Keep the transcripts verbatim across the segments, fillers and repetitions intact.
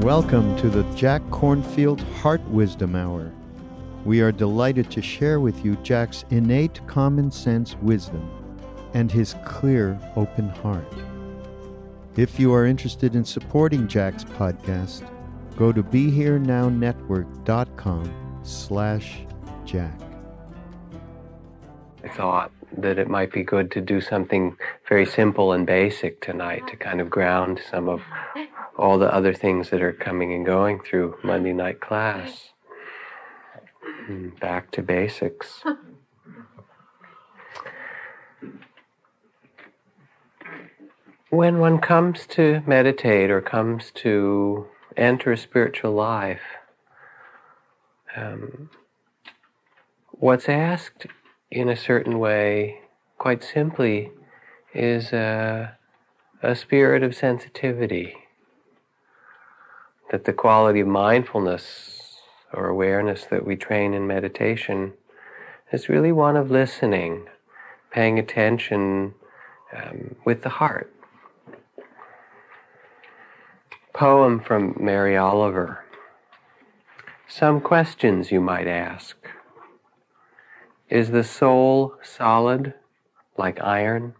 Welcome to the Jack Kornfield Heart Wisdom Hour. We are delighted to share with you Jack's innate common sense wisdom and his clear, open heart. If you are interested in supporting Jack's podcast, go to BeHereNowNetwork.com slash Jack. I thought that it might be good to do something very simple and basic tonight to kind of ground some of all the other things that are coming and going through Monday night class. Back to basics. When one comes to meditate or comes to enter a spiritual life, um, what's asked in a certain way, quite simply, is a, a spirit of sensitivity. That the quality of mindfulness or awareness that we train in meditation is really one of listening, paying attention um, with the heart. Poem from Mary Oliver. Some questions you might ask. Is the soul solid like iron?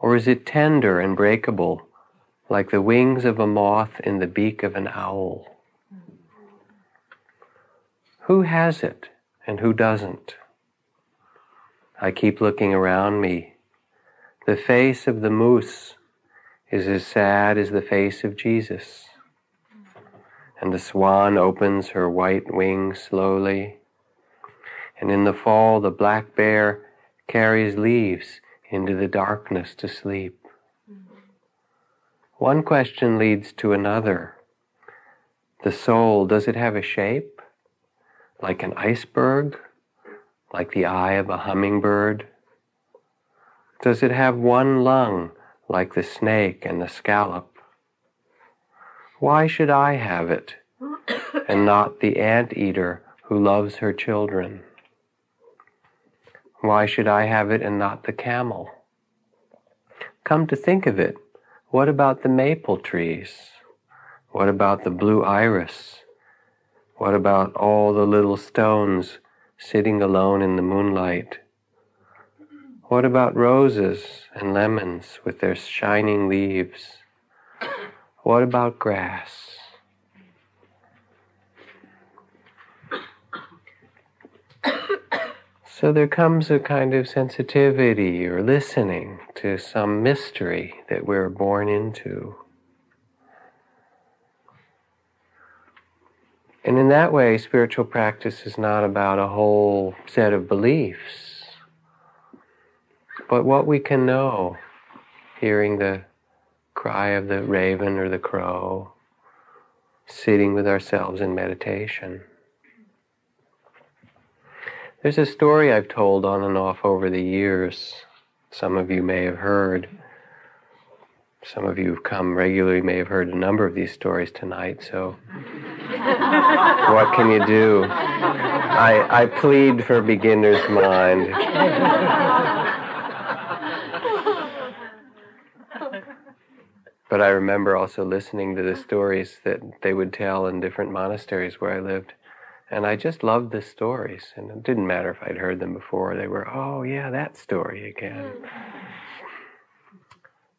Or is it tender and breakable like the wings of a moth in the beak of an owl? Who has it and who doesn't? I keep looking around me. The face of the moose is as sad as the face of Jesus. And the swan opens her white wings slowly. And in the fall, the black bear carries leaves into the darkness to sleep. One question leads to another. The soul, does it have a shape? Like an iceberg? Like the eye of a hummingbird? Does it have one lung? Like the snake and the scallop. Why should I have it, and not the anteater who loves her children? Why should I have it and not the camel? Come to think of it, what about the maple trees? What about the blue iris? What about all the little stones sitting alone in the moonlight? What about roses and lemons with their shining leaves? What about grass? So there comes a kind of sensitivity or listening to some mystery that we're born into. And in that way, spiritual practice is not about a whole set of beliefs, but what we can know, hearing the cry of the raven or the crow, sitting with ourselves in meditation. There's a story I've told on and off over the years. Some of you may have heard. Some of you who've come regularly may have heard a number of these stories tonight, so what can you do? I, I plead for beginner's mind. But I remember also listening to the stories that they would tell in different monasteries where I lived And I just loved the stories, and it didn't matter if I'd heard them before. They were, oh yeah, that story again.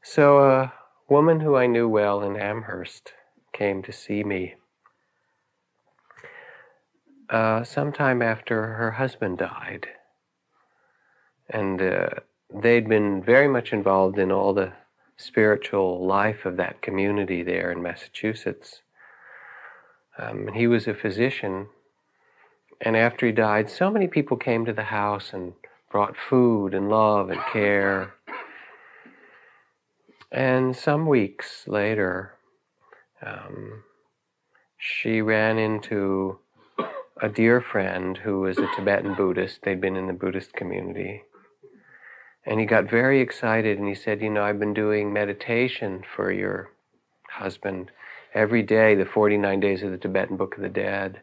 So a woman who I knew well in Amherst came to see me uh, sometime after her husband died. And uh, they'd been very much involved in all the spiritual life of that community there in Massachusetts. Um, and he was a physician. And after he died, so many people came to the house and brought food and love and care. And some weeks later, um, she ran into a dear friend who was a Tibetan Buddhist. They'd been in the Buddhist community. And he got very excited and he said, you know, I've been doing meditation for your husband every day, the forty-nine days of the Tibetan Book of the Dead,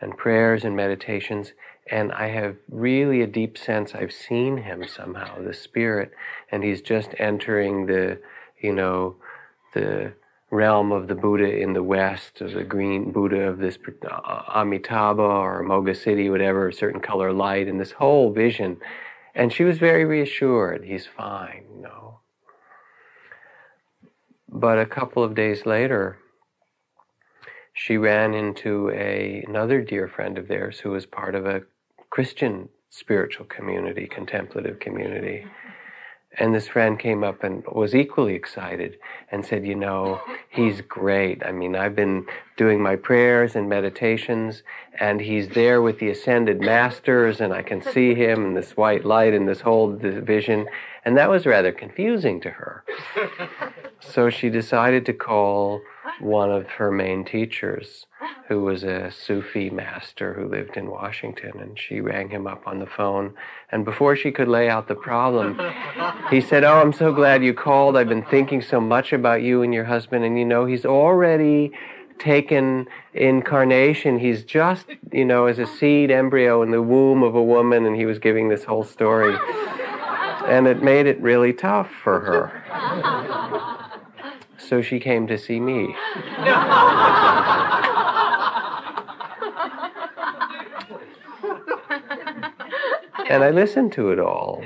and prayers and meditations, and I have really a deep sense I've seen him somehow, the spirit, and he's just entering the, you know, the realm of the Buddha in the West, of the green Buddha of this Amitabha or Moga City, whatever, a certain color light, and this whole vision. And she was very reassured, he's fine, you know. But a couple of days later, she ran into a, another dear friend of theirs who was part of a Christian spiritual community, contemplative community. And this friend came up and was equally excited and said, you know, he's great. I mean, I've been doing my prayers and meditations, and he's there with the ascended masters, and I can see him in this white light and this whole vision. And that was rather confusing to her. So she decided to call one of her main teachers, who was a Sufi master who lived in Washington, and she rang him up on the phone. And before she could lay out the problem, he said, oh, I'm so glad you called. I've been thinking so much about you and your husband, and you know, he's already taken incarnation. He's just, you know, as a seed embryo in the womb of a woman, and he was giving this whole story. And it made it really tough for her. So she came to see me. And I listened to it all.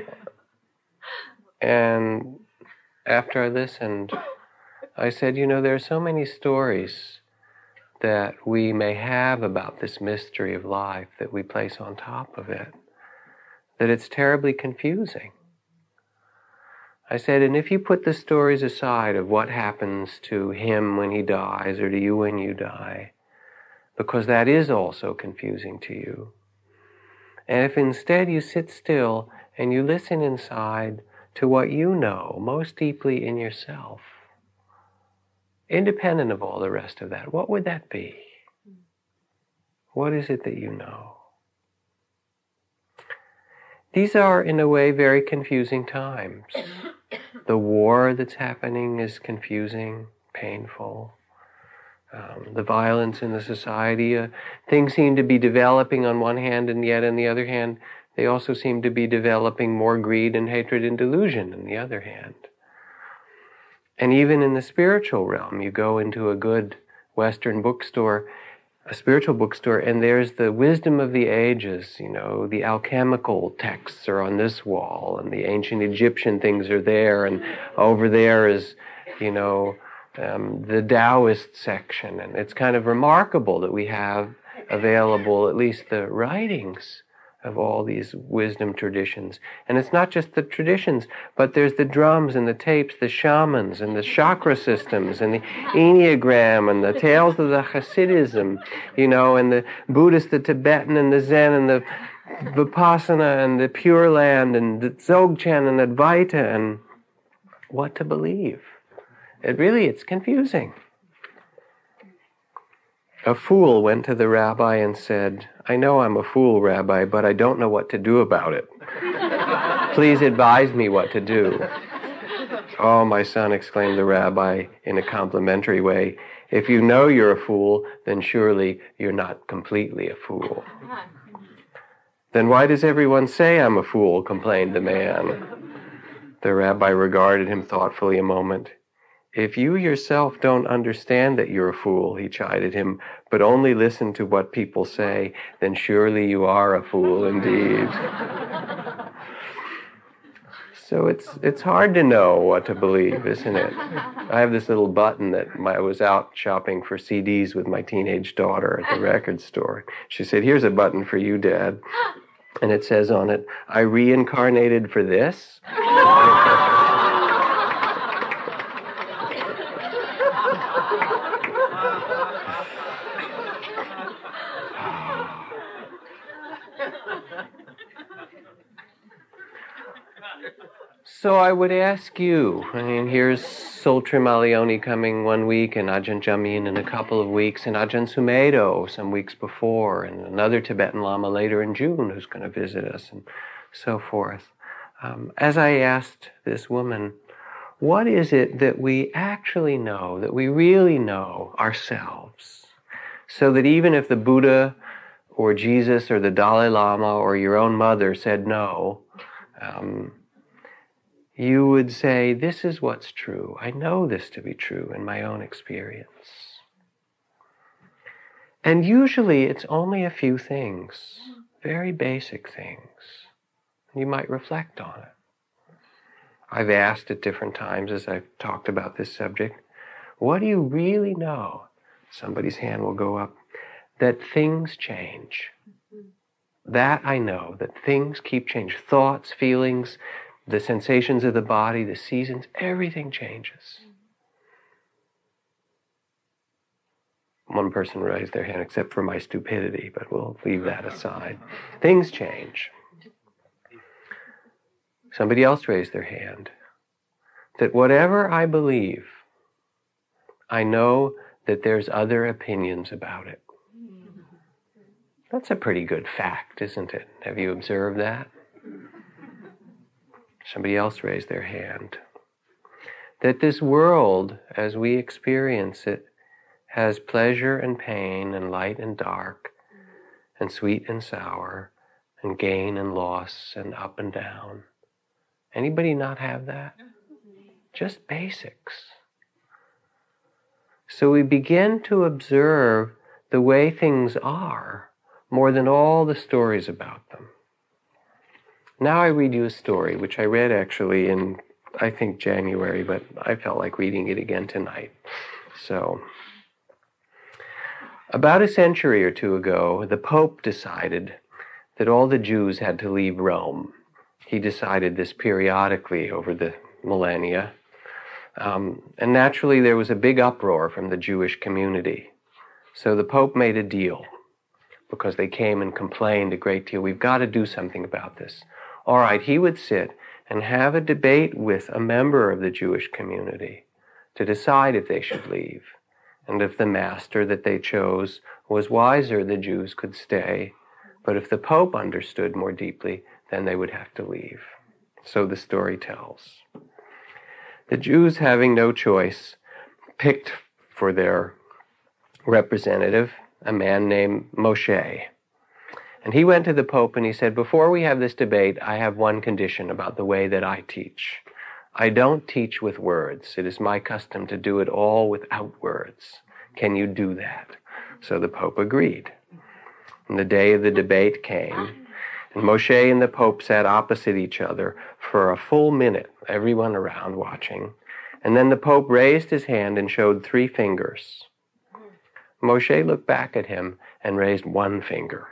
And after I listened, I said, you know, there are so many stories that we may have about this mystery of life that we place on top of it, that it's terribly confusing. I said, and if you put the stories aside of what happens to him when he dies or to you when you die, because that is also confusing to you, and if instead you sit still and you listen inside to what you know most deeply in yourself, independent of all the rest of that, what would that be? What is it that you know? These are, in a way, very confusing times. The war that's happening is confusing, painful. Um, the violence in the society, uh, things seem to be developing on one hand, and yet on the other hand, they also seem to be developing more greed and hatred and delusion on the other hand. And even in the spiritual realm, you go into a good Western bookstore, a spiritual bookstore, and there's the wisdom of the ages, you know, the alchemical texts are on this wall, and the ancient Egyptian things are there, and over there is, you know, um, the Taoist section. And it's kind of remarkable that we have available at least the writings of all these wisdom traditions. And it's not just the traditions, but there's the drums and the tapes, the shamans and the chakra systems and the Enneagram and the tales of the Hasidism, you know, and the Buddhist, the Tibetan and the Zen and the Vipassana and the Pure Land and the Dzogchen and Advaita and what to believe. It really, it's confusing. A fool went to the rabbi and said, I know I'm a fool, Rabbi, but I don't know what to do about it. Please advise me what to do. Oh, my son, exclaimed the rabbi in a complimentary way, if you know you're a fool, then surely you're not completely a fool. Then why does everyone say I'm a fool, complained the man. The rabbi regarded him thoughtfully a moment. If you yourself don't understand that you're a fool, he chided him, but only listen to what people say, then surely you are a fool indeed. So it's it's hard to know what to believe, isn't it? I have this little button that my, I was out shopping for C Ds with my teenage daughter at the record store. She said, "Here's a button for you, Dad." And it says on it, "I reincarnated for this." So I would ask you, I mean, here's Sol Trimaglione coming one week, and Ajahn Jamin in a couple of weeks, and Ajahn Sumedho some weeks before, and another Tibetan Lama later in June who's going to visit us, and so forth. Um, as I asked this woman, what is it that we actually know, that we really know ourselves, so that even if the Buddha or Jesus or the Dalai Lama or your own mother said no, um, you would say, this is what's true. I know this to be true in my own experience. And usually it's only a few things, very basic things. You might reflect on it. I've asked at different times as I've talked about this subject, what do you really know? Somebody's hand will go up. That things change. That I know, that things keep changing. Thoughts, feelings, the sensations of the body, the seasons, everything changes. One person raised their hand, except for my stupidity, but we'll leave that aside. Things change. Somebody else raised their hand. That whatever I believe, I know that there's other opinions about it. That's a pretty good fact, isn't it? Have you observed that? Somebody else raised their hand. That this world, as we experience it, has pleasure and pain and light and dark and sweet and sour and gain and loss and up and down. Anybody not have that? Just basics. So we begin to observe the way things are more than all the stories about them. Now I read you a story, which I read actually in, I think, January, but I felt like reading it again tonight. So, about a century or two ago, the Pope decided that all the Jews had to leave Rome. He decided this periodically over the millennia. Um, and naturally, there was a big uproar from the Jewish community. So the Pope made a deal, because they came and complained a great deal. We've got to do something about this. All right, he would sit and have a debate with a member of the Jewish community to decide if they should leave. And if the master that they chose was wiser, the Jews could stay. But if the Pope understood more deeply, then they would have to leave. So the story tells. The Jews, having no choice, picked for their representative a man named Moshe. And he went to the Pope and he said, before we have this debate, I have one condition about the way that I teach. I don't teach with words. It is my custom to do it all without words. Can you do that? So the Pope agreed. And the day of the debate came, and Moshe and the Pope sat opposite each other for a full minute, everyone around watching. And then the Pope raised his hand and showed three fingers. Moshe looked back at him and raised one finger.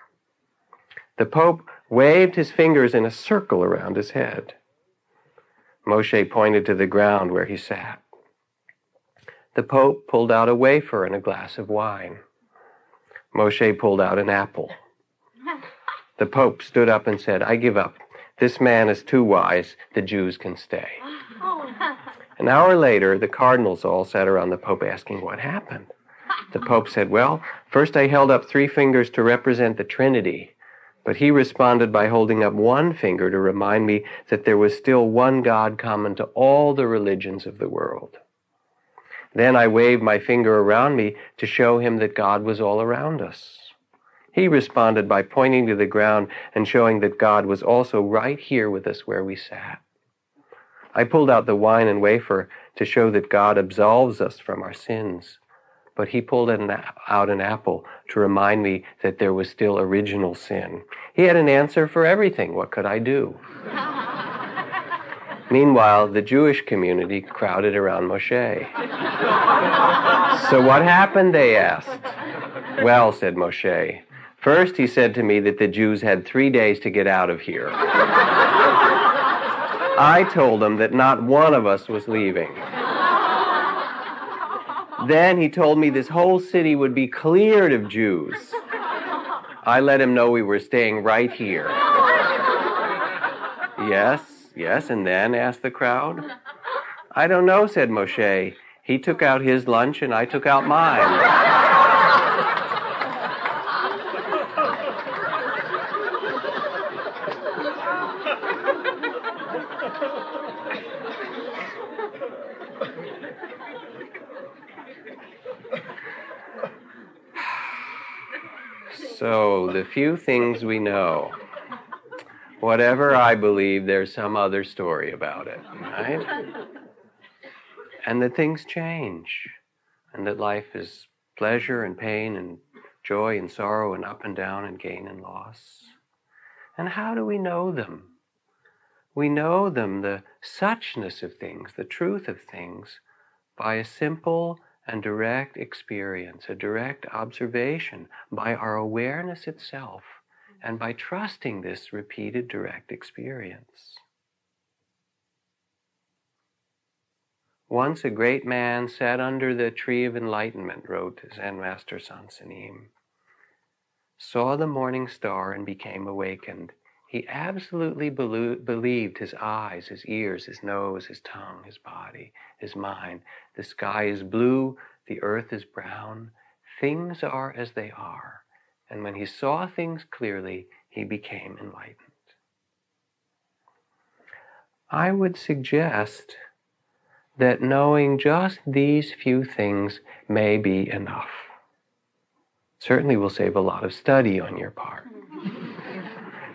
The Pope waved his fingers in a circle around his head. Moshe pointed to the ground where he sat. The Pope pulled out a wafer and a glass of wine. Moshe pulled out an apple. The Pope stood up and said, I give up. This man is too wise. The Jews can stay. An hour later, the cardinals all sat around the Pope asking what happened. The Pope said, well, first I held up three fingers to represent the Trinity, but he responded by holding up one finger to remind me that there was still one God common to all the religions of the world. Then I waved my finger around me to show him that God was all around us. He responded by pointing to the ground and showing that God was also right here with us where we sat. I pulled out the wine and wafer to show that God absolves us from our sins. But he pulled an, out an apple to remind me that there was still original sin. He had an answer for everything. What could I do? Meanwhile, the Jewish community crowded around Moshe. So what happened, they asked. Well, said Moshe, first he said to me that the Jews had three days to get out of here. I told them that not one of us was leaving. Then he told me this whole city would be cleared of Jews. I let him know we were staying right here. Yes, yes, and then, asked the crowd. I don't know, said Moshe. He took out his lunch and I took out mine. So, the few things we know. Whatever I believe, there's some other story about it, right? And that things change, and that life is pleasure and pain and joy and sorrow and up and down and gain and loss. And how do we know them? We know them, the suchness of things, the truth of things, by a simple and direct experience, a direct observation by our awareness itself, and by trusting this repeated direct experience. Once a great man sat under the tree of enlightenment, wrote Zen Master Sansanim, saw the morning star and became awakened. He absolutely believed his eyes, his ears, his nose, his tongue, his body, his mind. The sky is blue, the earth is brown. Things are as they are. And when he saw things clearly, he became enlightened. I would suggest that knowing just these few things may be enough. Certainly will save a lot of study on your part.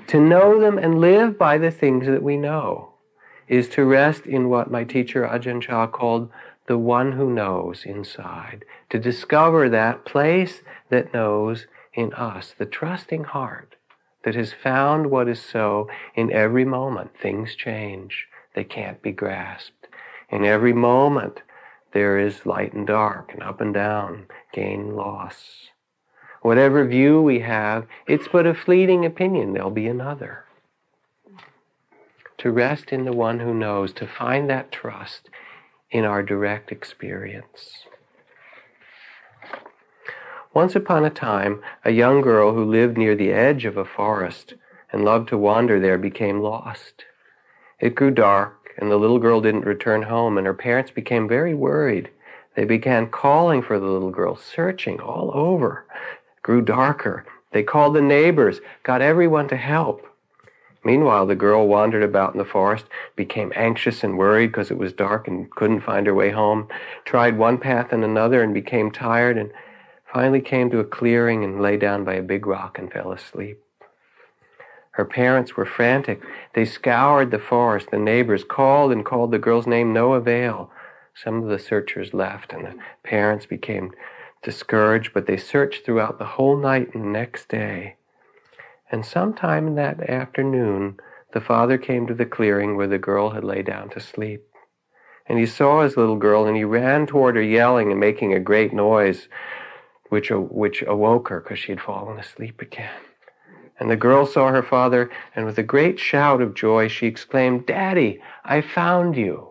To know them and live by the things that we know is to rest in what my teacher Ajahn Chah called the one who knows inside, to discover that place that knows in us, the trusting heart that has found what is so in every moment. Things change. They can't be grasped. In every moment, there is light and dark and up and down, gain and loss. Whatever view we have, it's but a fleeting opinion. There'll be another. To rest in the one who knows, to find that trust in our direct experience. Once upon a time, a young girl who lived near the edge of a forest and loved to wander there became lost. It grew dark, and the little girl didn't return home, and her parents became very worried. They began calling for the little girl, searching all over. Grew darker. They called the neighbors, got everyone to help. Meanwhile, the girl wandered about in the forest, became anxious and worried because it was dark and couldn't find her way home, tried one path and another and became tired, and finally came to a clearing and lay down by a big rock and fell asleep. Her parents were frantic. They scoured the forest. The neighbors called and called the girl's name, no avail. Some of the searchers left, and the parents became discouraged, but they searched throughout the whole night and the next day. And sometime that afternoon, the father came to the clearing where the girl had lay down to sleep. And he saw his little girl, and he ran toward her yelling and making a great noise, which, which awoke her because she had fallen asleep again. And the girl saw her father, and with a great shout of joy, she exclaimed, "Daddy, I found you."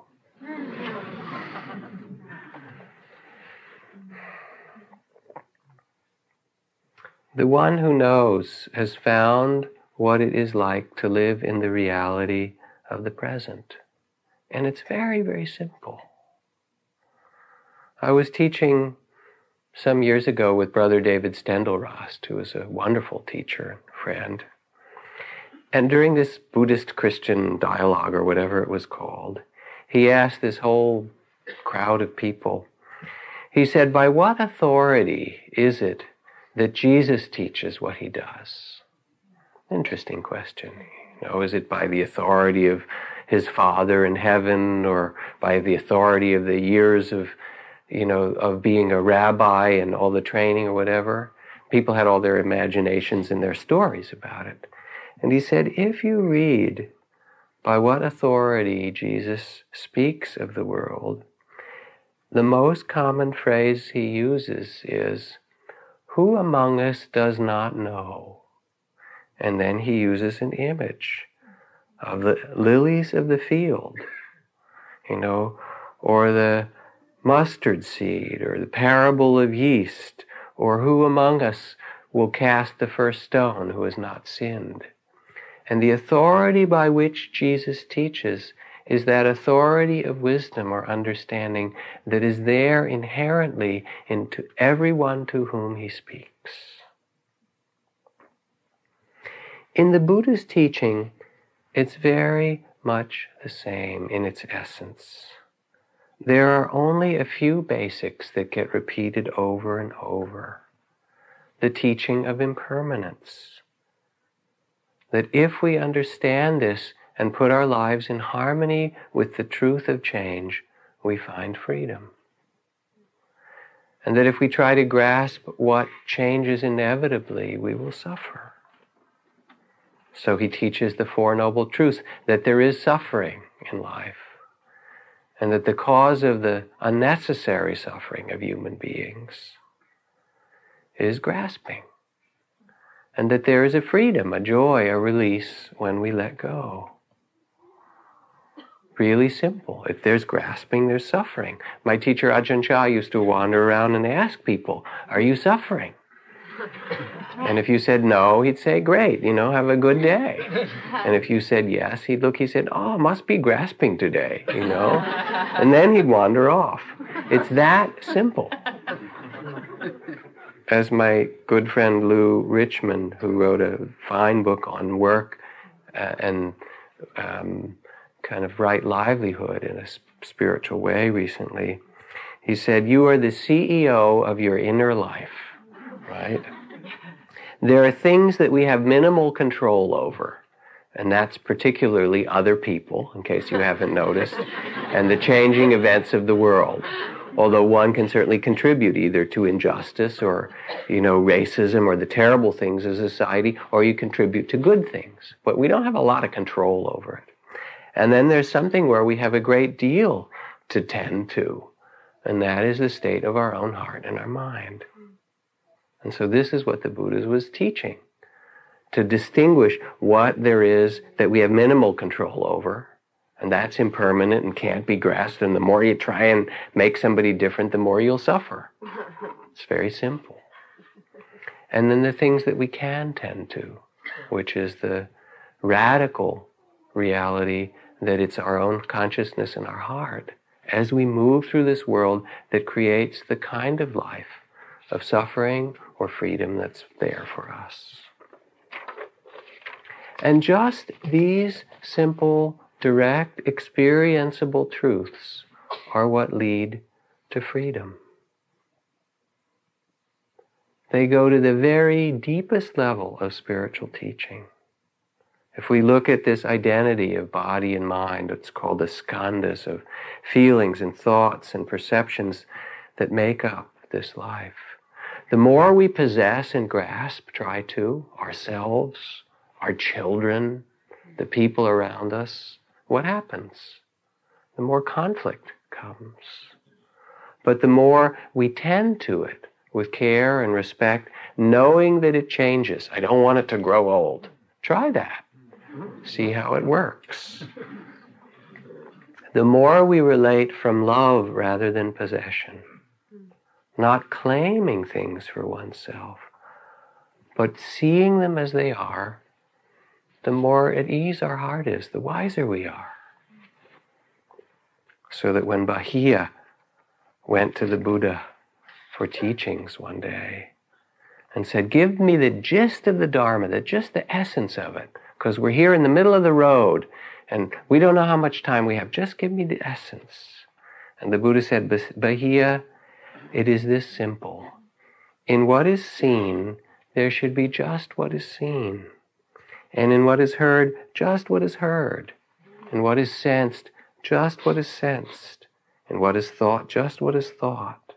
The one who knows has found what it is like to live in the reality of the present. And it's very, very simple. I was teaching some years ago with Brother David Steindl-Rast, who is a wonderful teacher and friend. And during this Buddhist-Christian dialogue, or whatever it was called, he asked this whole crowd of people, he said, "By what authority is it that Jesus teaches what he does?" Interesting question. You know, is it by the authority of his father in heaven or by the authority of the years of, you know, of being a rabbi and all the training or whatever. People had all their imaginations and their stories about it. And he said, if you read by what authority Jesus speaks of the world, the most common phrase he uses is, who among us does not know? And then he uses an image of the lilies of the field, you know, or the mustard seed, or the parable of yeast, or who among us will cast the first stone who has not sinned. And the authority by which Jesus teaches is that authority of wisdom or understanding that is there inherently in to everyone to whom he speaks. In the Buddha's teaching, it's very much the same in its essence. There are only a few basics that get repeated over and over. The teaching of impermanence. That if we understand this and put our lives in harmony with the truth of change, we find freedom. And that if we try to grasp what changes inevitably, we will suffer. So he teaches the Four Noble Truths, that there is suffering in life, and that the cause of the unnecessary suffering of human beings is grasping. And that there is a freedom, a joy, a release when we let go. Really simple. If there's grasping, there's suffering. My teacher Ajahn Chah used to wander around and ask people, are you suffering? And if you said no, he'd say, great, you know, have a good day. And if you said yes, he'd look, he said, oh, must be grasping today, you know. And then he'd wander off. It's that simple. As my good friend Lou Richmond, who wrote a fine book on work uh, and um, kind of right livelihood in a spiritual way recently, he said, you are the C E O of your inner life, right? There are things that we have minimal control over, and that's particularly other people, in case you haven't noticed, and the changing events of the world. Although one can certainly contribute either to injustice or, you know, racism or the terrible things of society, or you contribute to good things. But we don't have a lot of control over it. And then there's something where we have a great deal to tend to, and that is the state of our own heart and our mind. And so this is what the Buddha was teaching, to distinguish what there is that we have minimal control over, and that's impermanent and can't be grasped, and the more you try and make somebody different, the more you'll suffer. It's very simple. And then the things that we can tend to, which is the radical reality that it's our own consciousness and our heart, as we move through this world, that creates the kind of life of suffering or freedom that's there for us. And just these simple, direct, experienceable truths are what lead to freedom. They go to the very deepest level of spiritual teaching. If we look at this identity of body and mind, it's called the skandhas of feelings and thoughts and perceptions that make up this life. The more we possess and grasp, try to, ourselves, our children, the people around us, what happens? The more conflict comes. But the more we tend to it with care and respect, knowing that it changes. I don't want it to grow old. Try that. See how it works. The more we relate from love rather than possession, not claiming things for oneself, but seeing them as they are, the more at ease our heart is, the wiser we are. So that when Bahiya went to the Buddha for teachings one day and said, give me the gist of the Dharma, the, just the essence of it, because we're here in the middle of the road and we don't know how much time we have, just give me the essence. And the Buddha said, Bahiya, it is this simple. In what is seen, there should be just what is seen. And in what is heard, just what is heard. and what is sensed, just what is sensed, and what is thought, just what is thought.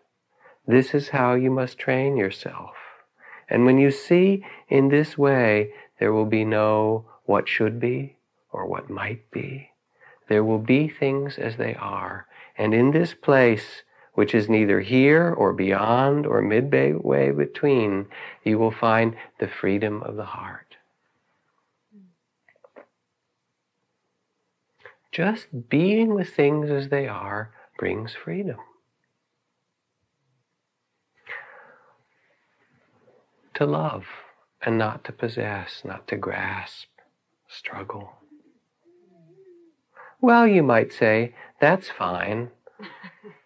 This is how you must train yourself. And when you see in this way, there will be no what should be or what might be. There will be things as they are. And in this place, which is neither here or beyond or midway between, you will find the freedom of the heart. Just being with things as they are brings freedom. To love and not to possess, not to grasp, struggle. Well, you might say, that's fine,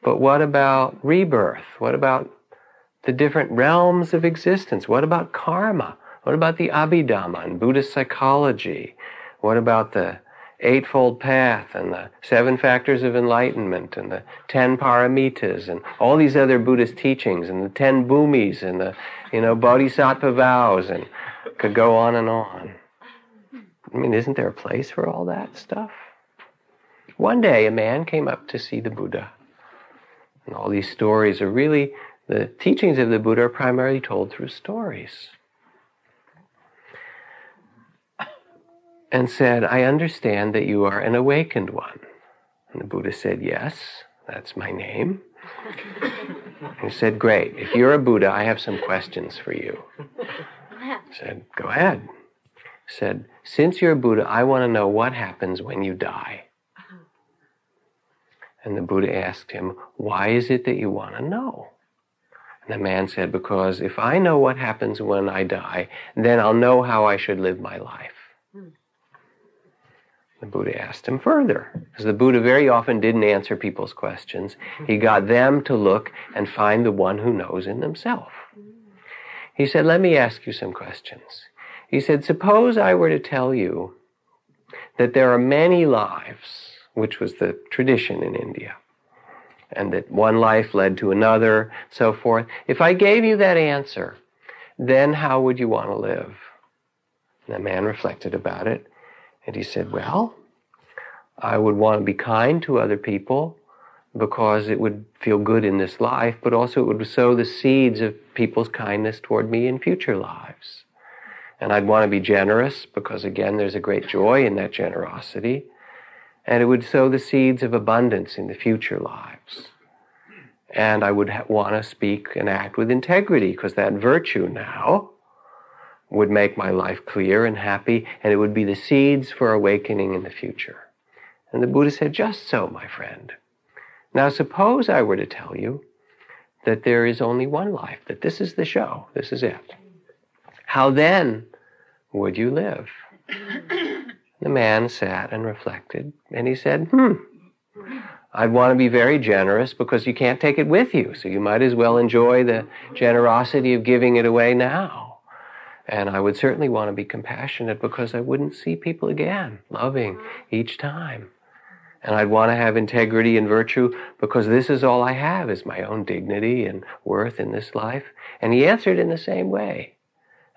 but what about rebirth? What about the different realms of existence? What about karma? What about the Abhidhamma and Buddhist psychology? What about the Eightfold Path and the Seven Factors of Enlightenment and the Ten Paramitas and all these other Buddhist teachings and the Ten Bhumis and the, you know, Bodhisattva vows, and could go on and on. I mean, isn't there a place for all that stuff? One day a man came up to see the Buddha. And all these stories are really, the teachings of the Buddha are primarily told through stories. And said, I understand that you are an awakened one. And the Buddha said, yes, that's my name. And he said, great, if you're a Buddha, I have some questions for you. He said, go ahead. He said, since you're a Buddha, I want to know what happens when you die. And the Buddha asked him, why is it that you want to know? And the man said, because if I know what happens when I die, then I'll know how I should live my life. The Buddha asked him further, because the Buddha very often didn't answer people's questions. He got them to look and find the one who knows in themselves. He said, let me ask you some questions. He said, suppose I were to tell you that there are many lives, which was the tradition in India, and that one life led to another, so forth. If I gave you that answer, then how would you want to live? And the man reflected about it. And he said, well, I would want to be kind to other people because it would feel good in this life, but also it would sow the seeds of people's kindness toward me in future lives. And I'd want to be generous because, again, there's a great joy in that generosity. And it would sow the seeds of abundance in the future lives. And I would ha- want to speak and act with integrity because that virtue now would make my life clear and happy, and it would be the seeds for awakening in the future. And the Buddha said, just so, my friend. Now suppose I were to tell you that there is only one life, that this is the show, this is it. How then would you live? The man sat and reflected, and he said, hmm, I'd want to be very generous because you can't take it with you, so you might as well enjoy the generosity of giving it away now. And I would certainly want to be compassionate because I wouldn't see people again, loving each time. And I'd want to have integrity and virtue because this is all I have, is my own dignity and worth in this life. And he answered in the same way.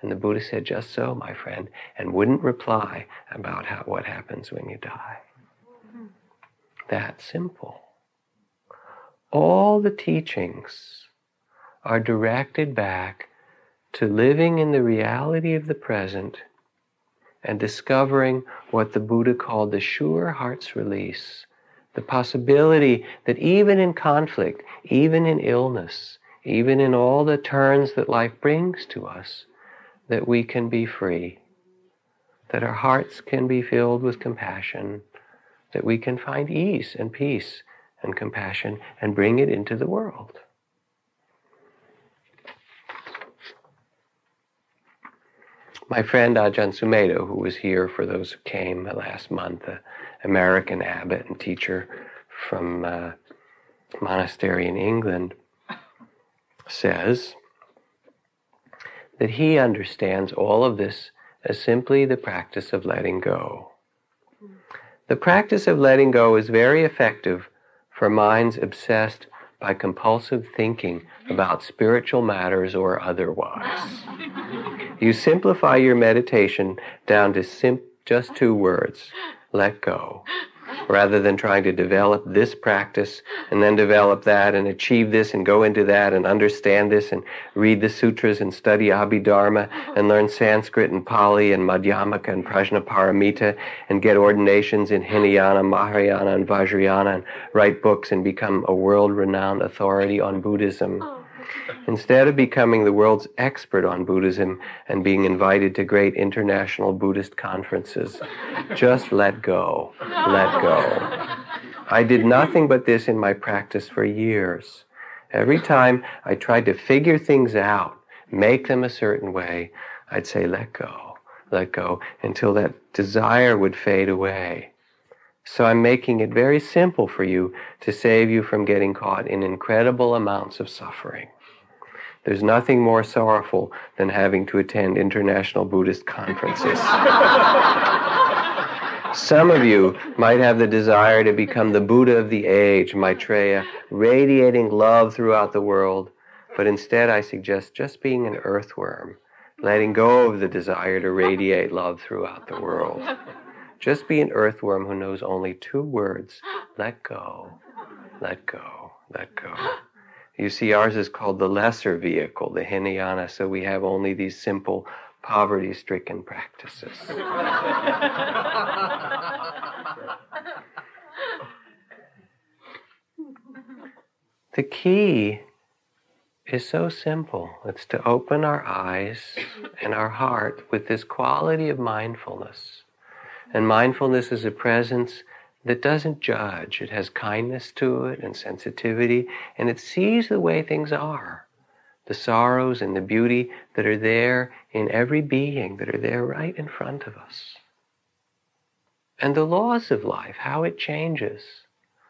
And the Buddha said, just so, my friend, and wouldn't reply about how, what happens when you die. That's simple. All the teachings are directed back to living in the reality of the present and discovering what the Buddha called the sure heart's release, the possibility that even in conflict, even in illness, even in all the turns that life brings to us, that we can be free, that our hearts can be filled with compassion, that we can find ease and peace and compassion and bring it into the world. My friend Ajahn Sumedho, who was here for those who came last month, an American abbot and teacher from a monastery in England, says that he understands all of this as simply the practice of letting go. The practice of letting go is very effective for minds obsessed by compulsive thinking about spiritual matters or otherwise. You simplify your meditation down to simp- just two words, let go. rather than trying to develop this practice and then develop that and achieve this and go into that and understand this and read the sutras and study Abhidharma and learn Sanskrit and Pali and Madhyamaka and Prajnaparamita and get ordinations in Hinayana, Mahayana and Vajrayana and write books and become a world-renowned authority on Buddhism. Instead of becoming the world's expert on Buddhism and being invited to great international Buddhist conferences, just let go, let go. I did nothing but this in my practice for years. Every time I tried to figure things out, make them a certain way, I'd say, let go, let go, until that desire would fade away. So I'm making it very simple for you to save you from getting caught in incredible amounts of suffering. There's nothing more sorrowful than having to attend international Buddhist conferences. Some of you might have the desire to become the Buddha of the age, Maitreya, radiating love throughout the world. But instead I suggest just being an earthworm, letting go of the desire to radiate love throughout the world. Just be an earthworm who knows only two words, let go, let go, let go. You see, ours is called the lesser vehicle, the Hinayana, so we have only these simple, poverty-stricken practices. The key is so simple. It's to open our eyes and our heart with this quality of mindfulness. And mindfulness is a presence that doesn't judge. It has kindness to it and sensitivity, and it sees the way things are, the sorrows and the beauty that are there in every being, that are there right in front of us. And the laws of life, how it changes,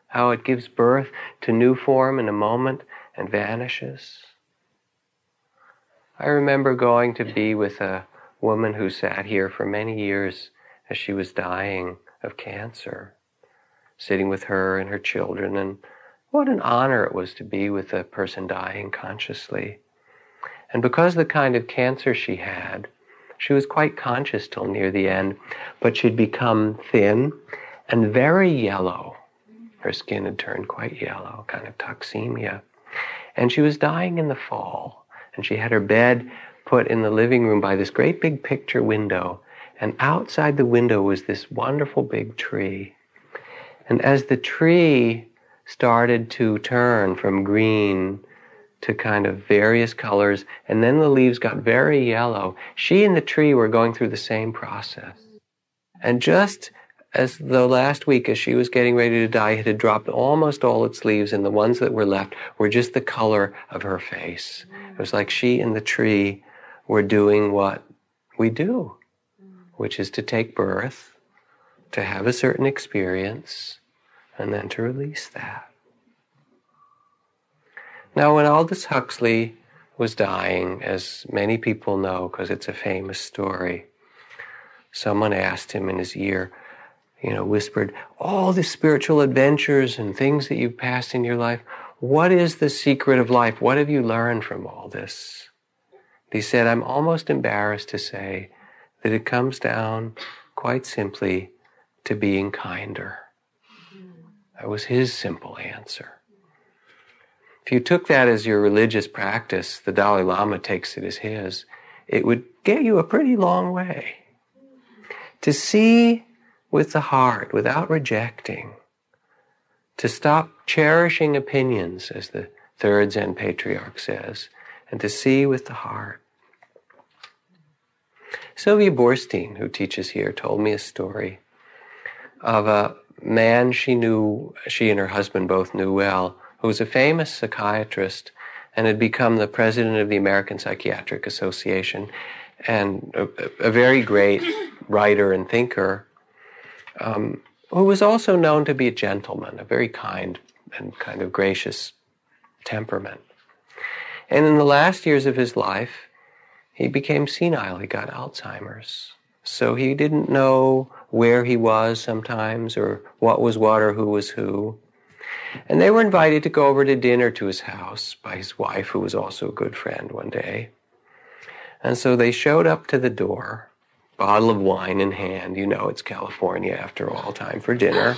how it gives birth to new form in a moment and vanishes. I remember going to be with a woman who sat here for many years as she was dying of cancer, sitting with her and her children, and what an honor it was to be with a person dying consciously. And because of the kind of cancer she had, she was quite conscious till near the end, but she'd become thin and very yellow. Her skin had turned quite yellow, kind of toxemia. And she was dying in the fall, and she had her bed put in the living room by this great big picture window, and outside the window was this wonderful big tree. And as the tree started to turn from green to kind of various colors, and then the leaves got very yellow, she and the tree were going through the same process. And just as though last week, as she was getting ready to die, it had dropped almost all its leaves, and the ones that were left were just the color of her face. It was like she and the tree were doing what we do, which is to take birth, to have a certain experience, and then to release that. Now, when Aldous Huxley was dying, as many people know because it's a famous story, someone asked him in his ear, you know, whispered, all the spiritual adventures and things that you've passed in your life, what is the secret of life? What have you learned from all this? He said, I'm almost embarrassed to say that it comes down quite simply to being kinder. That was his simple answer. If you took that as your religious practice, the Dalai Lama takes it as his, it would get you a pretty long way. To see with the heart, without rejecting, to stop cherishing opinions, as the third Zen patriarch says, and to see with the heart. Sylvia Borstein, who teaches here, told me a story of a man she knew, she and her husband both knew well, who was a famous psychiatrist and had become the president of the American Psychiatric Association and a, a very great writer and thinker, um, who was also known to be a gentleman, a very kind and kind of gracious temperament. And in the last years of his life, he became senile. He got Alzheimer's. So he didn't know where he was sometimes, or what was what, or who was who. And they were invited to go over to dinner to his house by his wife, who was also a good friend, one day. And so they showed up to the door, bottle of wine in hand. You know, it's California after all, time for dinner.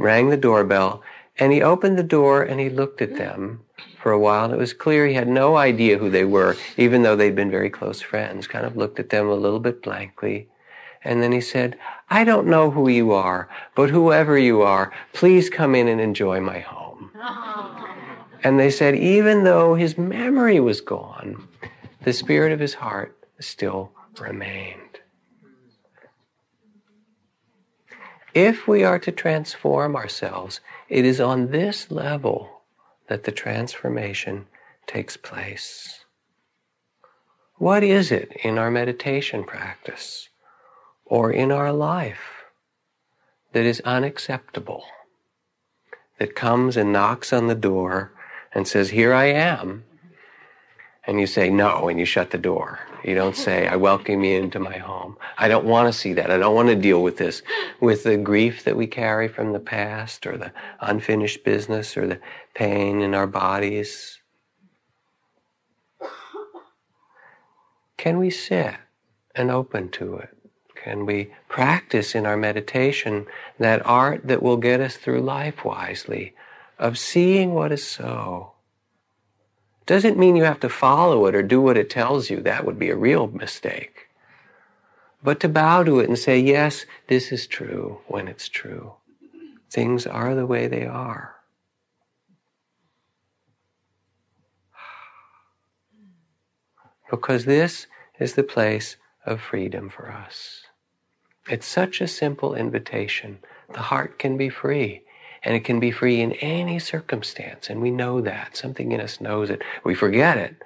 rang the doorbell, and he opened the door and he looked at them for a while, and it was clear he had no idea who they were, even though they'd been very close friends, kind of looked at them a little bit blankly. And then he said, "I don't know who you are, but whoever you are, please come in and enjoy my home." Aww. And they said, even though his memory was gone, the spirit of his heart still remained. If we are to transform ourselves, it is on this level that the transformation takes place. What is it in our meditation practice or in our life that is unacceptable, that comes and knocks on the door and says, "Here I am," and you say no, and you shut the door? You don't say, "I welcome you into my home. I don't want to see that. I don't want to deal with this," with the grief that we carry from the past or the unfinished business or the pain in our bodies. Can we sit and open to it? Can we practice in our meditation that art that will get us through life wisely, of seeing what is so? Doesn't mean you have to follow it or do what it tells you. That would be a real mistake. But to bow to it and say, yes, this is true when it's true. Things are the way they are. Because this is the place of freedom for us. It's such a simple invitation. The heart can be free. And it can be free in any circumstance, and we know that. Something in us knows it. We forget it,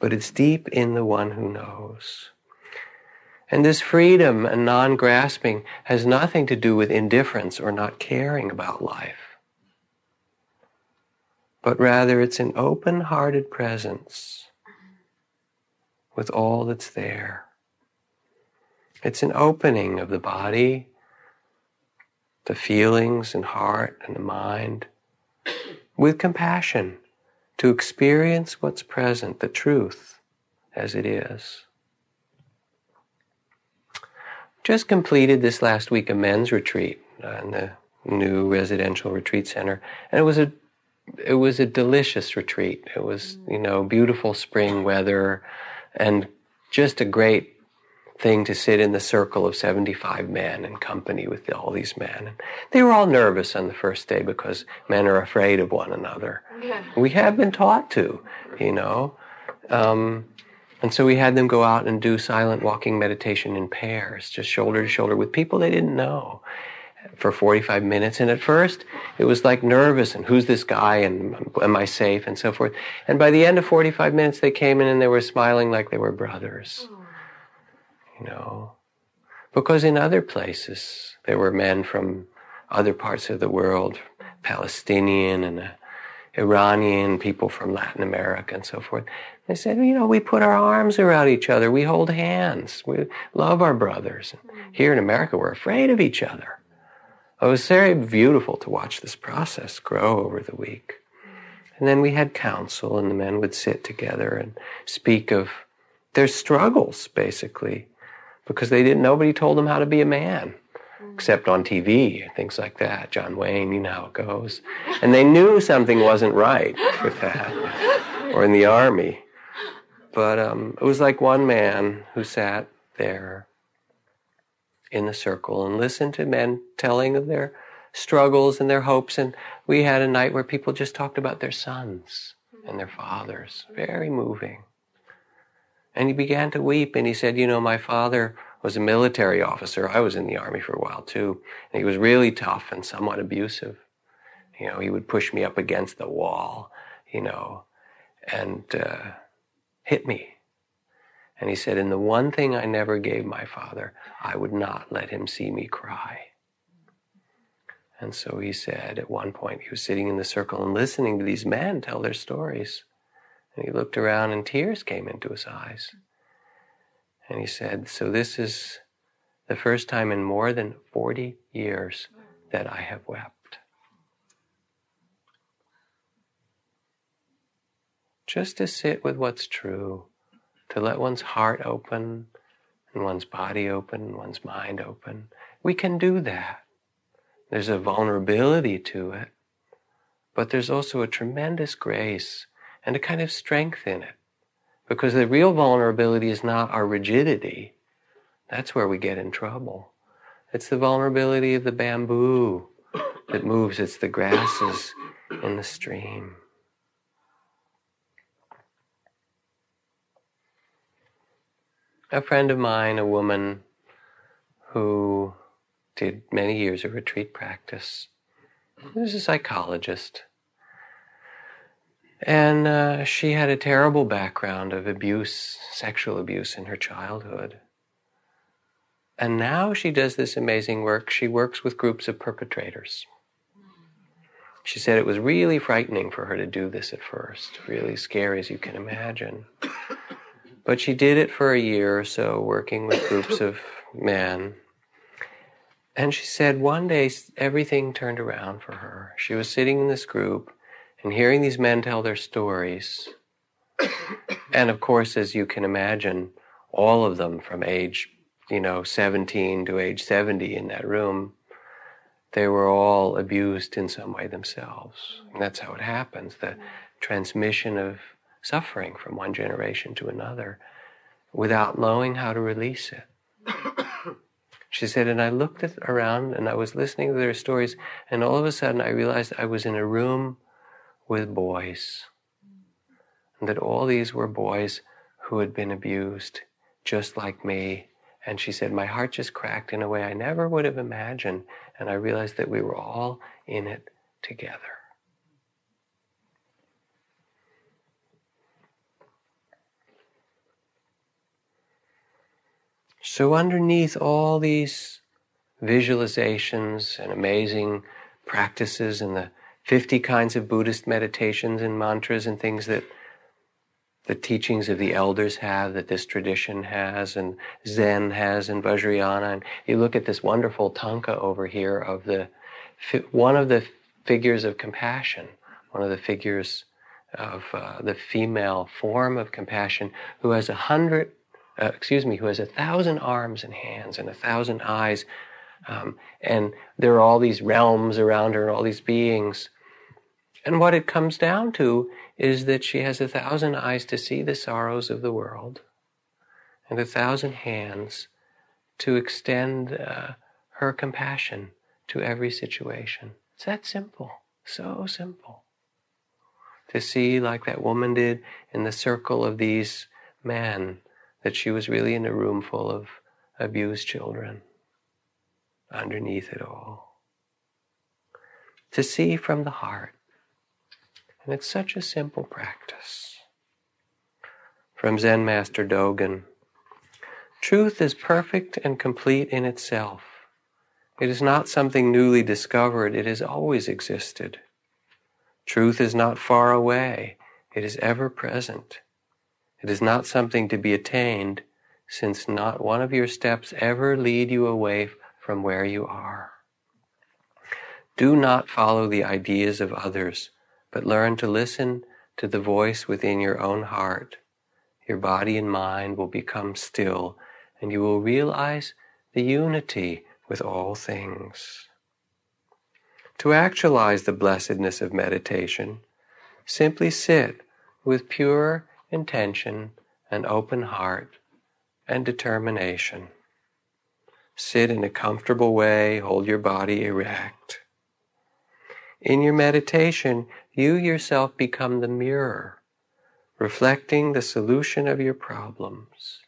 but it's deep in the one who knows. And this freedom and non-grasping has nothing to do with indifference or not caring about life. But rather, it's an open-hearted presence with all that's there. It's an opening of the body, the feelings and heart and the mind, with compassion, to experience what's present, the truth as it is. Just completed this last week a men's retreat in the new residential retreat center, and it was a it was a delicious retreat. It was, you know, beautiful spring weather, and just a great thing to sit in the circle of seventy-five men in company with all these men. And they were all nervous on the first day because men are afraid of one another. Yeah. We have been taught to, you know. Um, and so we had them go out and do silent walking meditation in pairs, just shoulder to shoulder with people they didn't know, for forty-five minutes. And at first, it was like nervous, and who's this guy, and am I safe, and so forth. And by the end of forty-five minutes, they came in and they were smiling like they were brothers. Oh. You know, because in other places there were men from other parts of the world, Palestinian and Iranian, people from Latin America and so forth. They said, you know, we put our arms around each other, we hold hands, we love our brothers. Here in America, we're afraid of each other. It was very beautiful to watch this process grow over the week. And then we had counsel, and the men would sit together and speak of their struggles, basically, because they didn't, nobody told them how to be a man, except on T V and things like that. John Wayne, you know how it goes. And they knew something wasn't right with that, or in the army. But um, it was like one man who sat there in the circle and listened to men telling of their struggles and their hopes. And we had a night where people just talked about their sons and their fathers. Very moving. And he began to weep, and he said, you know, my father was a military officer. I was in the army for a while, too. And he was really tough and somewhat abusive. You know, he would push me up against the wall, you know, and uh, hit me. And he said, and the one thing I never gave my father, I would not let him see me cry. And so he said, at one point, he was sitting in the circle and listening to these men tell their stories. And he looked around, and tears came into his eyes. And he said, so this is the first time in more than forty years that I have wept. Just to sit with what's true, to let one's heart open, and one's body open, and one's mind open. We can do that. There's a vulnerability to it, but there's also a tremendous grace and a kind of strength in it. Because the real vulnerability is not our rigidity. That's where we get in trouble. It's the vulnerability of the bamboo that moves. It's the grasses in the stream. A friend of mine, a woman who did many years of retreat practice, was a psychologist. And uh, she had a terrible background of abuse, sexual abuse in her childhood. And now she does this amazing work. She works with groups of perpetrators. She said it was really frightening for her to do this at first, really scary as you can imagine. But she did it for a year or so, working with groups of men. And she said one day everything turned around for her. She was sitting in this group and hearing these men tell their stories. And of course, as you can imagine, all of them from age, you know, seventeen to age seventy in that room, they were all abused in some way themselves. And that's how it happens, the transmission of suffering from one generation to another without knowing how to release it. She said, and I looked at, around and I was listening to their stories, and all of a sudden I realized I was in a room with boys, and that all these were boys who had been abused just like me. And she said, my heart just cracked in a way I never would have imagined, and I realized that we were all in it together. So underneath all these visualizations and amazing practices and the fifty kinds of Buddhist meditations and mantras and things that the teachings of the elders have, that this tradition has, and Zen has, and Vajrayana. And you look at this wonderful tanka over here of the one of the figures of compassion, one of the figures of uh, the female form of compassion, who has a hundred, uh, excuse me, who has a thousand arms and hands and a thousand eyes, um, and there are all these realms around her and all these beings. And what it comes down to is that she has a thousand eyes to see the sorrows of the world and a thousand hands to extend uh, her compassion to every situation. It's that simple, so simple. To see, like that woman did in the circle of these men, that she was really in a room full of abused children underneath it all. To see from the heart. And it's such a simple practice. From Zen Master Dogen, truth is perfect and complete in itself. It is not something newly discovered, it has always existed. Truth is not far away, it is ever present. It is not something to be attained, since not one of your steps ever lead you away from where you are. Do not follow the ideas of others, but learn to listen to the voice within your own heart. Your body and mind will become still, and you will realize the unity with all things. To actualize the blessedness of meditation, simply sit with pure intention and open heart and determination. Sit in a comfortable way, hold your body erect. In your meditation, you yourself become the mirror, reflecting the solution of your problems.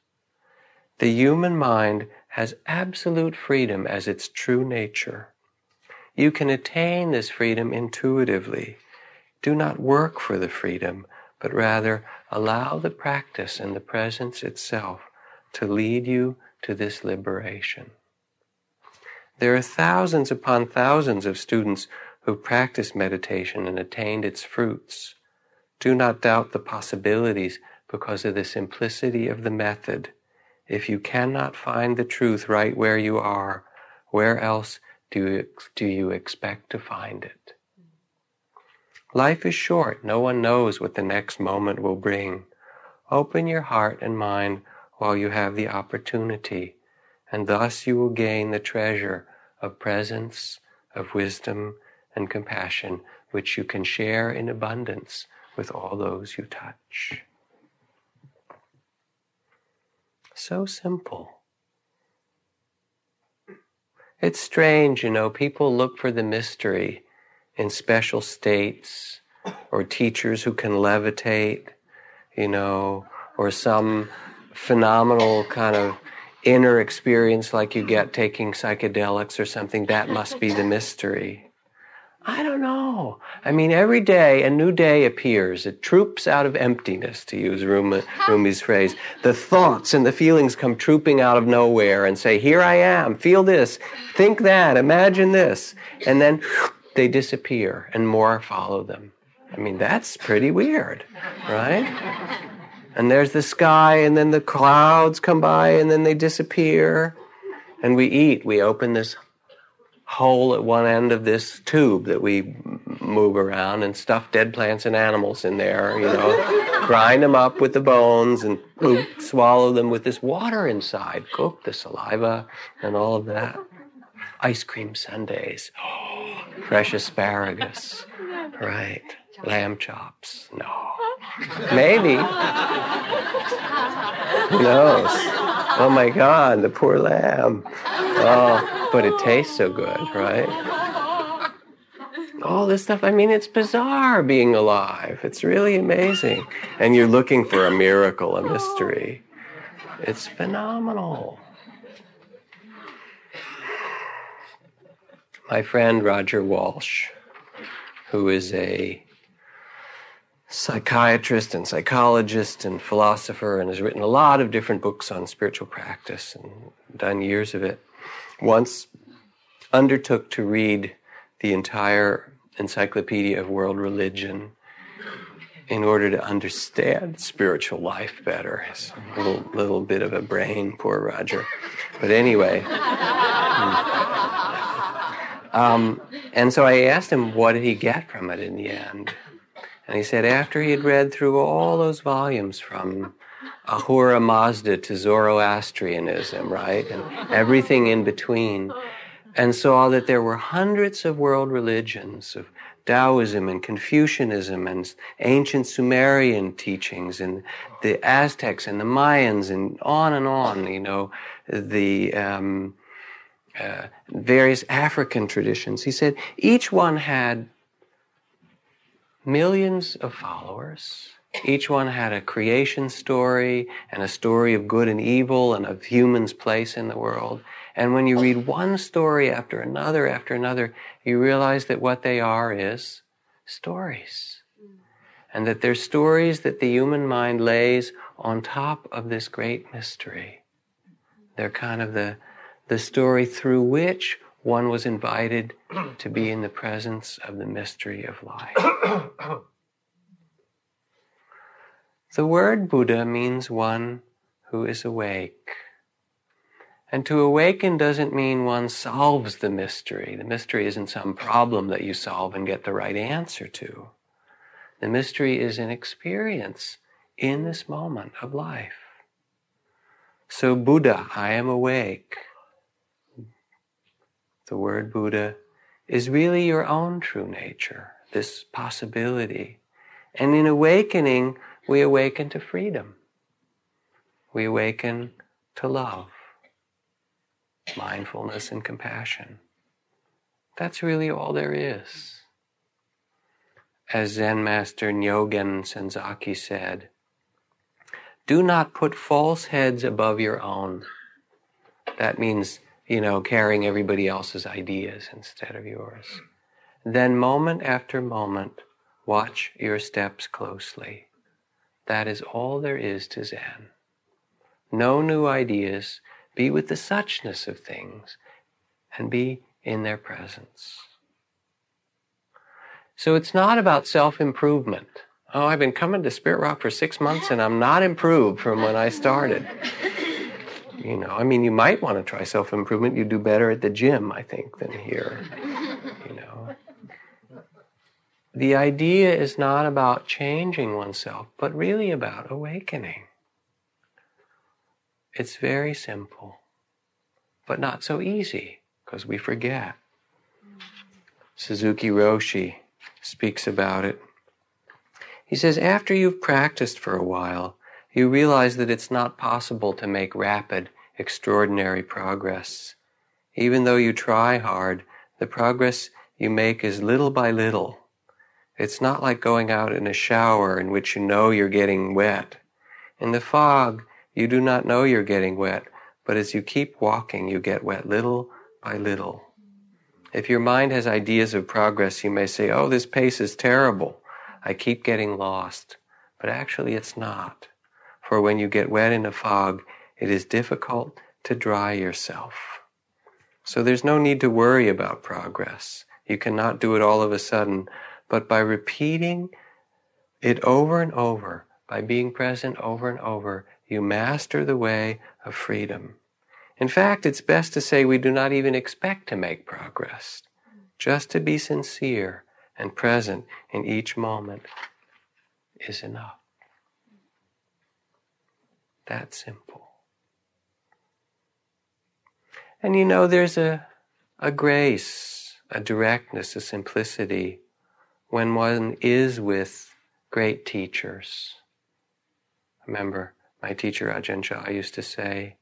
The human mind has absolute freedom as its true nature. You can attain this freedom intuitively. Do not work for the freedom, but rather allow the practice and the presence itself to lead you to this liberation. There are thousands upon thousands of students who practiced meditation and attained its fruits. Do not doubt the possibilities because of the simplicity of the method. If you cannot find the truth right where you are, where else do you, do you expect to find it? Life is short. No one knows what the next moment will bring. Open your heart and mind while you have the opportunity, and thus you will gain the treasure of presence, of wisdom and compassion, which you can share in abundance with all those you touch. So simple. It's strange, you know, people look for the mystery in special states or teachers who can levitate, you know, or some phenomenal kind of inner experience like you get taking psychedelics or something. That must be the mystery. I don't know. I mean, every day a new day appears. It troops out of emptiness, to use Rumi, Rumi's phrase. The thoughts and the feelings come trooping out of nowhere and say, here I am, feel this, think that, imagine this. And then they disappear and more follow them. I mean, that's pretty weird, right? And there's the sky, and then the clouds come by, and then they disappear. And we eat. We open this hole at one end of this tube that we move around and stuff dead plants and animals in there, you know, grind them up with the bones and boop, swallow them with this water inside, cook the saliva and all of that. Ice cream sundaes, oh, fresh asparagus, right, lamb chops, no. Maybe. Who knows? Oh my God, the poor lamb. Oh, but it tastes so good, right? All this stuff, I mean, it's bizarre being alive. It's really amazing. And you're looking for a miracle, a mystery. It's phenomenal. My friend Roger Walsh, who is a psychiatrist and psychologist and philosopher and has written a lot of different books on spiritual practice and done years of it, once undertook to read the entire Encyclopedia of World Religion in order to understand spiritual life better. It's a little, little bit of a brain, poor Roger. But anyway. um, and so I asked him, what did he get from it in the end? And he said after he had read through all those volumes from Ahura Mazda to Zoroastrianism, right, and everything in between, and saw that there were hundreds of world religions of Taoism and Confucianism and ancient Sumerian teachings and the Aztecs and the Mayans and on and on, you know, the um, uh, various African traditions. He said each one had millions of followers. Each one had a creation story and a story of good and evil and of humans' place in the world. And when you read one story after another after another, you realize that what they are is stories. And that they're stories that the human mind lays on top of this great mystery. They're kind of the, the story through which one was invited to be in the presence of the mystery of life. The word Buddha means one who is awake. And to awaken doesn't mean one solves the mystery. The mystery isn't some problem that you solve and get the right answer to. The mystery is an experience in this moment of life. So Buddha, I am awake. The word Buddha is really your own true nature, this possibility. And in awakening, we awaken to freedom. We awaken to love, mindfulness and compassion. That's really all there is. As Zen Master Nyogen Senzaki said, do not put false heads above your own. That means, you know, carrying everybody else's ideas instead of yours. Then moment after moment, watch your steps closely. That is all there is to Zen. No new ideas. Be with the suchness of things and be in their presence. So it's not about self-improvement. Oh, I've been coming to Spirit Rock for six months and I'm not improved from when I started. You know, I mean, you might want to try self-improvement. You do better at the gym, I think, than here, you know. The idea is not about changing oneself, but really about awakening. It's very simple, but not so easy, because we forget. Suzuki Roshi speaks about it. He says, after you've practiced for a while, you realize that it's not possible to make rapid, extraordinary progress. Even though you try hard, the progress you make is little by little. It's not like going out in a shower in which you know you're getting wet. In the fog, you do not know you're getting wet, but as you keep walking, you get wet little by little. If your mind has ideas of progress, you may say, oh, this pace is terrible. I keep getting lost. But actually it's not. For when you get wet in a fog, it is difficult to dry yourself. So there's no need to worry about progress. You cannot do it all of a sudden. But by repeating it over and over, by being present over and over, you master the way of freedom. In fact, it's best to say we do not even expect to make progress, just to be sincere and present in each moment is enough. That simple. And you know, there's a, a grace, a directness, a simplicity when one is with great teachers. Remember, my teacher Ajahn Chah used to say,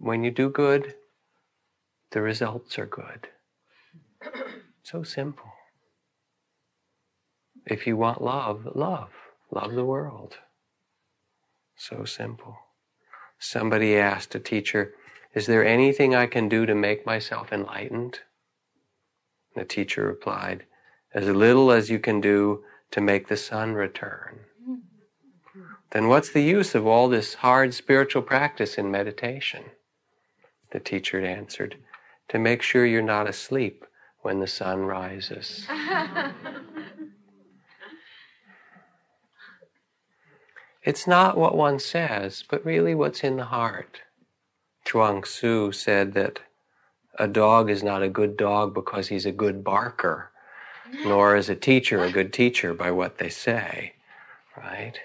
when you do good, the results are good. So simple. If you want love, love. Love the world. So simple. Somebody asked a teacher, is there anything I can do to make myself enlightened? The teacher replied, as little as you can do to make the sun return. Then what's the use of all this hard spiritual practice in meditation? The teacher answered, to make sure you're not asleep when the sun rises. It's not what one says, but really what's in the heart. Chuang Tzu said that a dog is not a good dog because he's a good barker, nor is a teacher a good teacher by what they say, right?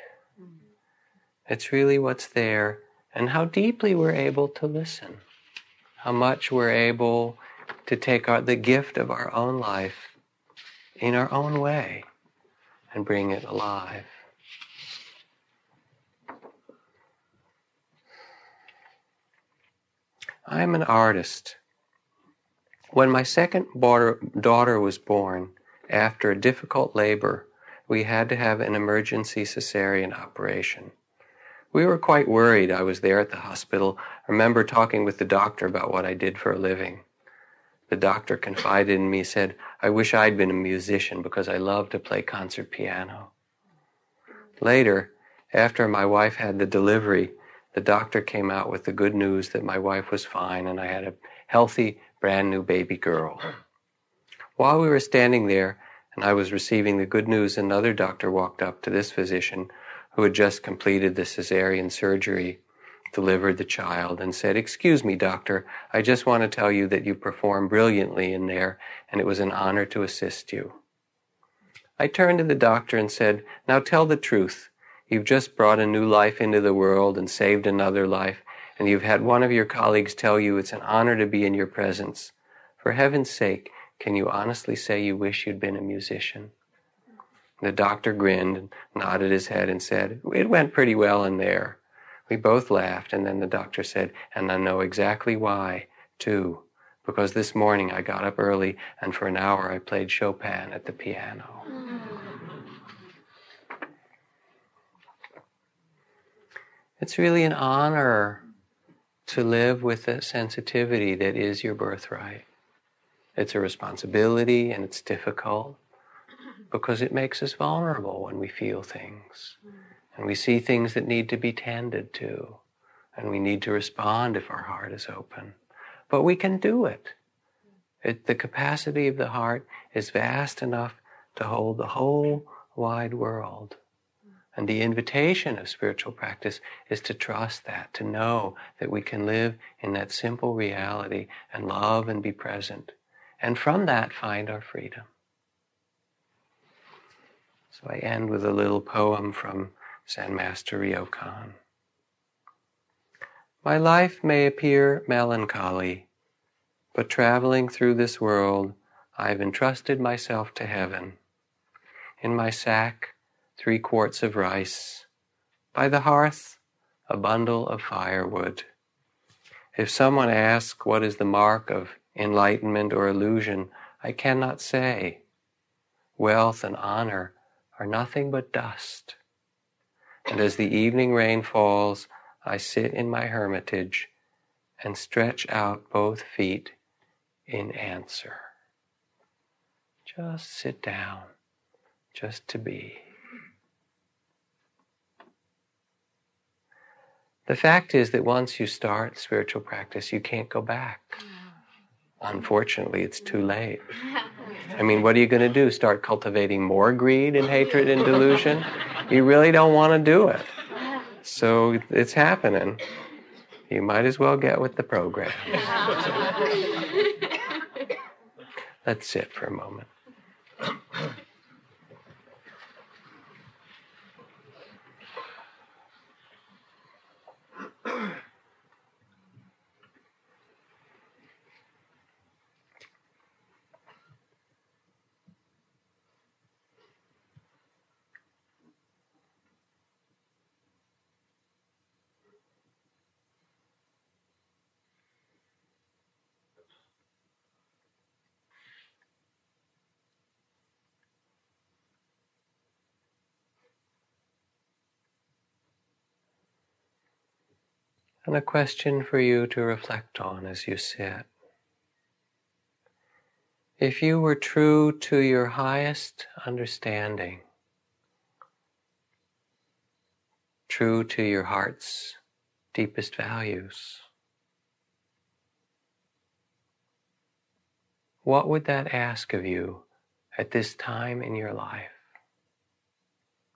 It's really what's there and how deeply we're able to listen, how much we're able to take our, the gift of our own life in our own way and bring it alive. I'm an artist. When my second daughter was born, after a difficult labor, we had to have an emergency cesarean operation. We were quite worried. I was there at the hospital. I remember talking with the doctor about what I did for a living. The doctor confided in me, said, I wish I'd been a musician because I love to play concert piano. Later, after my wife had the delivery, the doctor came out with the good news that my wife was fine and I had a healthy, brand new baby girl. While we were standing there and I was receiving the good news, another doctor walked up to this physician who had just completed the cesarean surgery, delivered the child, and said, excuse me, doctor, I just want to tell you that you performed brilliantly in there, and it was an honor to assist you. I turned to the doctor and said, now tell the truth. You've just brought a new life into the world and saved another life, and you've had one of your colleagues tell you it's an honor to be in your presence. For heaven's sake, can you honestly say you wish you'd been a musician? The doctor grinned and nodded his head and said, it went pretty well in there. We both laughed, and then the doctor said, and I know exactly why, too, because this morning I got up early and for an hour I played Chopin at the piano. It's really an honor to live with the sensitivity that is your birthright. It's a responsibility and it's difficult, because it makes us vulnerable when we feel things. And we see things that need to be tended to. And we need to respond if our heart is open. But we can do it. It the capacity of the heart is vast enough to hold the whole wide world. And the invitation of spiritual practice is to trust that, to know that we can live in that simple reality and love and be present. And from that, find our freedom. So I end with a little poem from Zen Master Ryokan. My life may appear melancholy, but traveling through this world, I've entrusted myself to heaven. In my sack, three quarts of rice. By the hearth, a bundle of firewood. If someone asks what is the mark of enlightenment or illusion, I cannot say. Wealth and honor are nothing but dust. And as the evening rain falls, I sit in my hermitage and stretch out both feet in answer. Just sit down, just to be. The fact is that once you start spiritual practice, you can't go back. Unfortunately, it's too late. I mean, what are you going to do? Start cultivating more greed and hatred and delusion? You really don't want to do it. So it's happening. You might as well get with the program. Let's sit for a moment. And a question for you to reflect on as you sit. If you were true to your highest understanding, true to your heart's deepest values, what would that ask of you at this time in your life?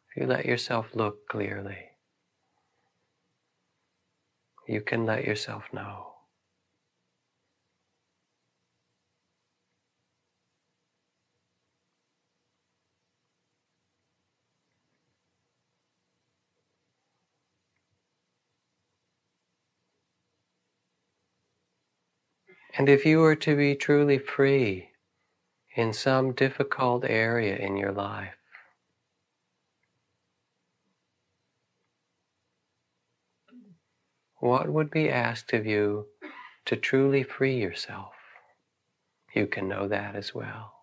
If you let yourself look clearly, you can let yourself know. And if you were to be truly free in some difficult area in your life, what would be asked of you to truly free yourself? You can know that as well.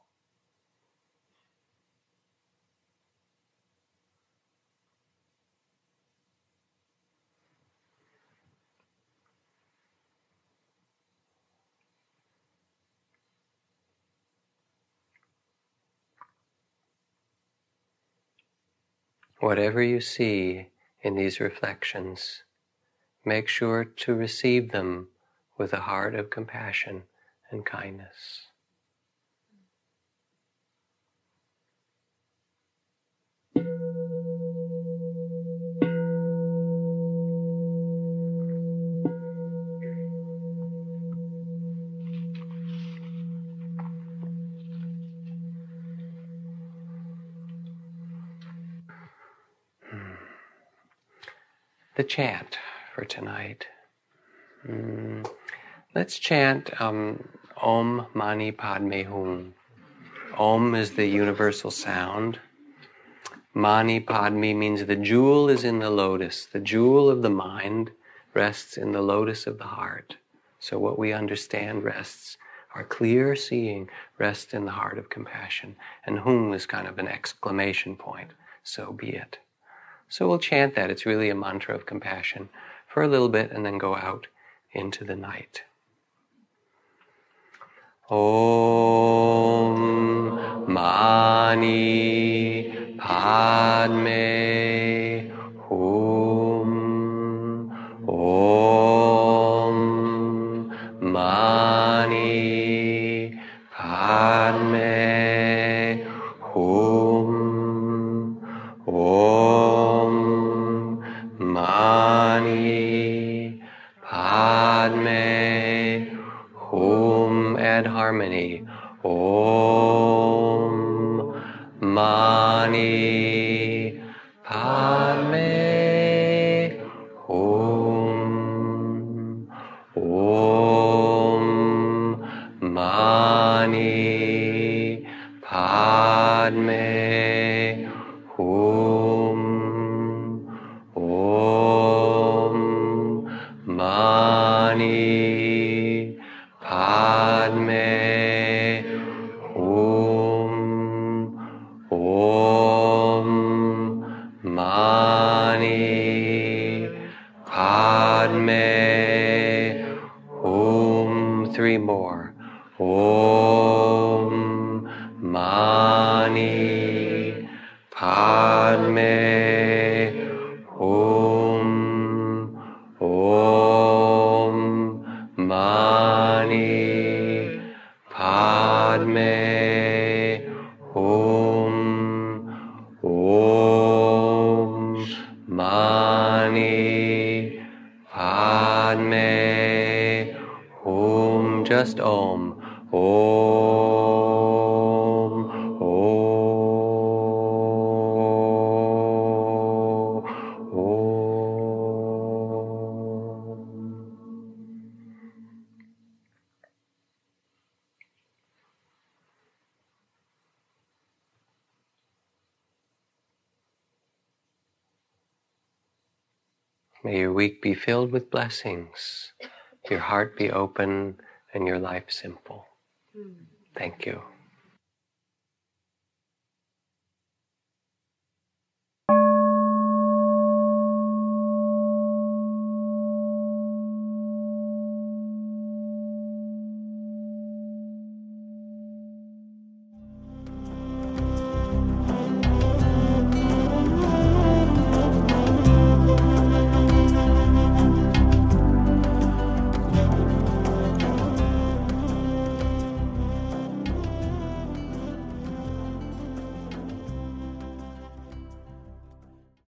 Whatever you see in these reflections, make sure to receive them with a heart of compassion and kindness. The chant for tonight. Mm. Let's chant um, Om Mani Padme Hum. Om is the universal sound. Mani Padme means the jewel is in the lotus. The jewel of the mind rests in the lotus of the heart. So what we understand rests, our clear seeing rests in the heart of compassion. And Hum is kind of an exclamation point. So be it. So we'll chant that. It's really a mantra of compassion for a little bit, and then go out into the night. Om Mani Padme Hum. Om Mani Padme Hum. Om Mani Padme Hum. Add harmony. Om Mani Padme Hum. Om Mani Padme Hum. Om Mani Padme Hum. Three more. Om Mani Padme. Just Om, Om, Om, Om. May your week be filled with blessings, your heart be open, and your life simple. Thank you.